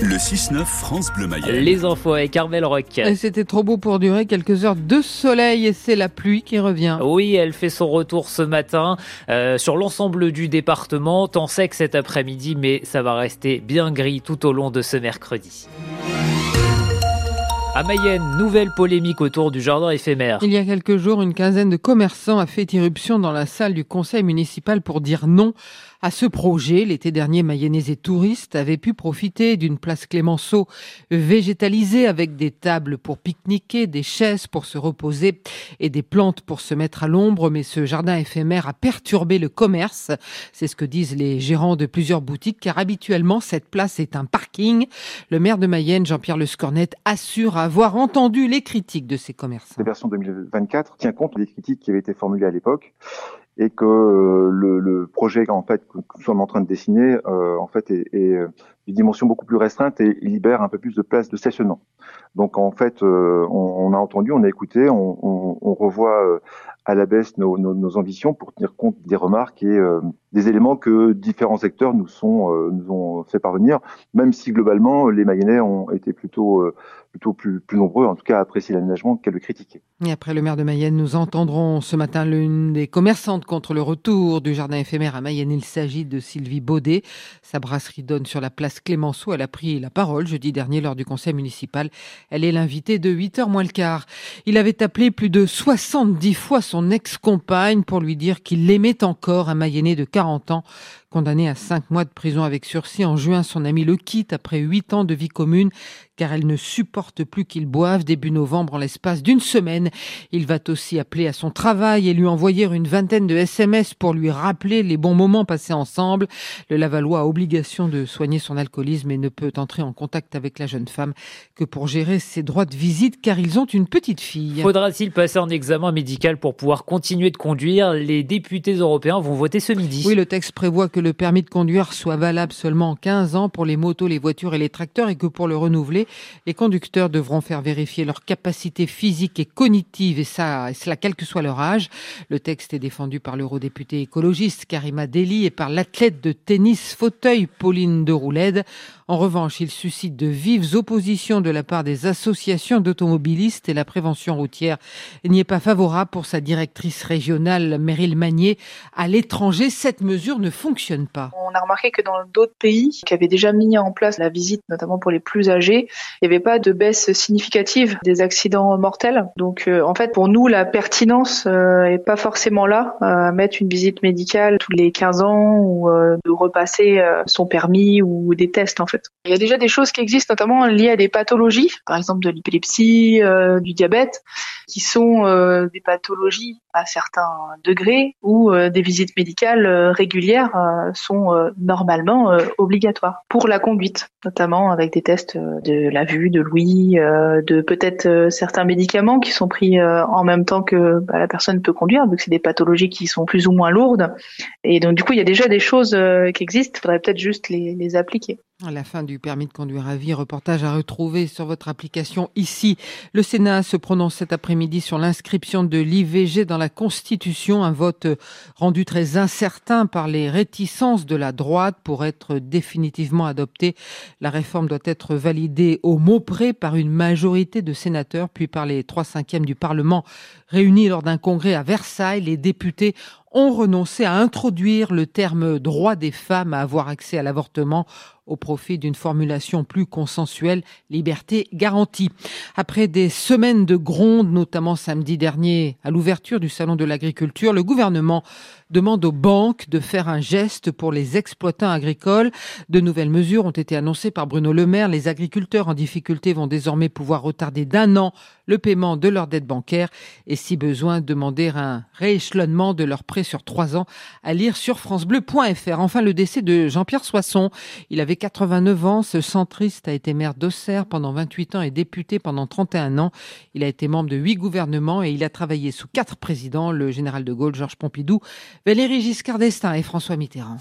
Le 6-9 France Bleu Mayenne. Les infos avec Armel Roquet. C'était trop beau pour durer, quelques heures de soleil et c'est la pluie qui revient. Oui, elle fait son retour ce matin sur l'ensemble du département. Temps sec cet après-midi, mais ça va rester bien gris tout au long de ce mercredi. À Mayenne, nouvelle polémique autour du jardin éphémère. Il y a quelques jours, une quinzaine de commerçants a fait irruption dans la salle du conseil municipal pour dire non à ce projet. L'été dernier, Mayennais et touristes avaient pu profiter d'une place Clémenceau végétalisée avec des tables pour pique-niquer, des chaises pour se reposer et des plantes pour se mettre à l'ombre. Mais ce jardin éphémère a perturbé le commerce. C'est ce que disent les gérants de plusieurs boutiques, car habituellement, cette place est un parking. Le maire de Mayenne, Jean-Pierre Le Scornet, assure avoir entendu les critiques de ces commerçants. La version 2024 tient compte des critiques qui avaient été formulées à l'époque et que le projet en fait, que nous sommes en train de dessiner en fait, est d'une dimension beaucoup plus restreinte et libère un peu plus de place de stationnement. Donc en fait, on a entendu, on a écouté, on revoit à la baisse nos ambitions pour tenir compte des remarques et des éléments que différents secteurs nous ont fait parvenir, même si globalement les Mayennais ont été plutôt plus nombreux, en tout cas à apprécier l'aménagement qu'à le critiquer. Et après le maire de Mayenne, nous entendrons ce matin l'une des commerçantes contre le retour du jardin éphémère à Mayenne. Il s'agit de Sylvie Baudet. Sa brasserie donne sur la place Clémenceau. Elle a pris la parole jeudi dernier lors du conseil municipal. Elle est l'invitée de 8h moins le quart. Il avait appelé plus de 70 fois son ex-compagne pour lui dire qu'il l'aimait encore, un Mayennais de 40 ans. Condamné à 5 mois de prison avec sursis en juin, son ami le quitte après 8 ans de vie commune car elle ne supporte plus qu'il boive. Début novembre, en l'espace d'une semaine, il va aussi appeler à son travail et lui envoyer une vingtaine de SMS pour lui rappeler les bons moments passés ensemble. Le Lavallois a obligation de soigner son alcoolisme et ne peut entrer en contact avec la jeune femme que pour gérer ses droits de visite car ils ont une petite fille. Faudra-t-il passer un examen médical pour pouvoir continuer de conduire ? Les députés européens vont voter ce midi. Oui, le texte prévoit que le permis de conduire soit valable seulement 15 ans pour les motos, les voitures et les tracteurs et que pour le renouveler, les conducteurs devront faire vérifier leur capacité physique et cognitive et cela quel que soit leur âge. Le texte est défendu par l'eurodéputée écologiste Karima Delli et par l'athlète de tennis fauteuil Pauline Déroulède. En revanche, il suscite de vives oppositions de la part des associations d'automobilistes et la prévention routière n'y est pas favorable. Pour sa directrice régionale Meryl Magnier, à l'étranger, cette mesure ne fonctionne pas. On a remarqué que dans d'autres pays qui avaient déjà mis en place la visite, notamment pour les plus âgés, il n'y avait pas de baisse significative des accidents mortels. Donc en fait, pour nous, la pertinence n'est pas forcément là. Mettre une visite médicale tous les 15 ans ou de repasser son permis ou des tests en fait. Il y a déjà des choses qui existent, notamment liées à des pathologies, par exemple de l'épilepsie, du diabète, qui sont des pathologies à certains degrés où des visites médicales régulières sont normalement obligatoires pour la conduite, notamment avec des tests de la vue, de l'ouïe, de peut-être certains médicaments qui sont pris en même temps que la personne peut conduire, vu que c'est des pathologies qui sont plus ou moins lourdes. Et donc du coup, il y a déjà des choses qui existent, il faudrait peut-être juste les appliquer. À la fin du permis de conduire à vie, reportage à retrouver sur votre application ici. Le Sénat se prononce cet après-midi sur l'inscription de l'IVG dans la Constitution, un vote rendu très incertain par les réticences de la droite. Pour être définitivement adoptée, la réforme doit être validée au mot près par une majorité de sénateurs, puis par les 3/5 du Parlement réunis lors d'un congrès à Versailles. Les députés ont renoncé à introduire le terme « droit des femmes à avoir accès à l'avortement » au profit d'une formulation plus consensuelle, liberté garantie. Après des semaines de grondes, notamment samedi dernier, à l'ouverture du Salon de l'agriculture, le gouvernement demande aux banques de faire un geste pour les exploitants agricoles. De nouvelles mesures ont été annoncées par Bruno Le Maire. Les agriculteurs en difficulté vont désormais pouvoir retarder d'1 an le paiement de leurs dettes bancaires et, si besoin, demander un rééchelonnement de leurs prêts sur 3 ans, à lire sur francebleu.fr. Enfin, le décès de Jean-Pierre Soisson. Il avait 89 ans. Ce centriste a été maire d'Auxerre pendant 28 ans et député pendant 31 ans. Il a été membre de 8 gouvernements et il a travaillé sous 4 présidents, le général de Gaulle, Georges Pompidou, Valéry Giscard d'Estaing et François Mitterrand.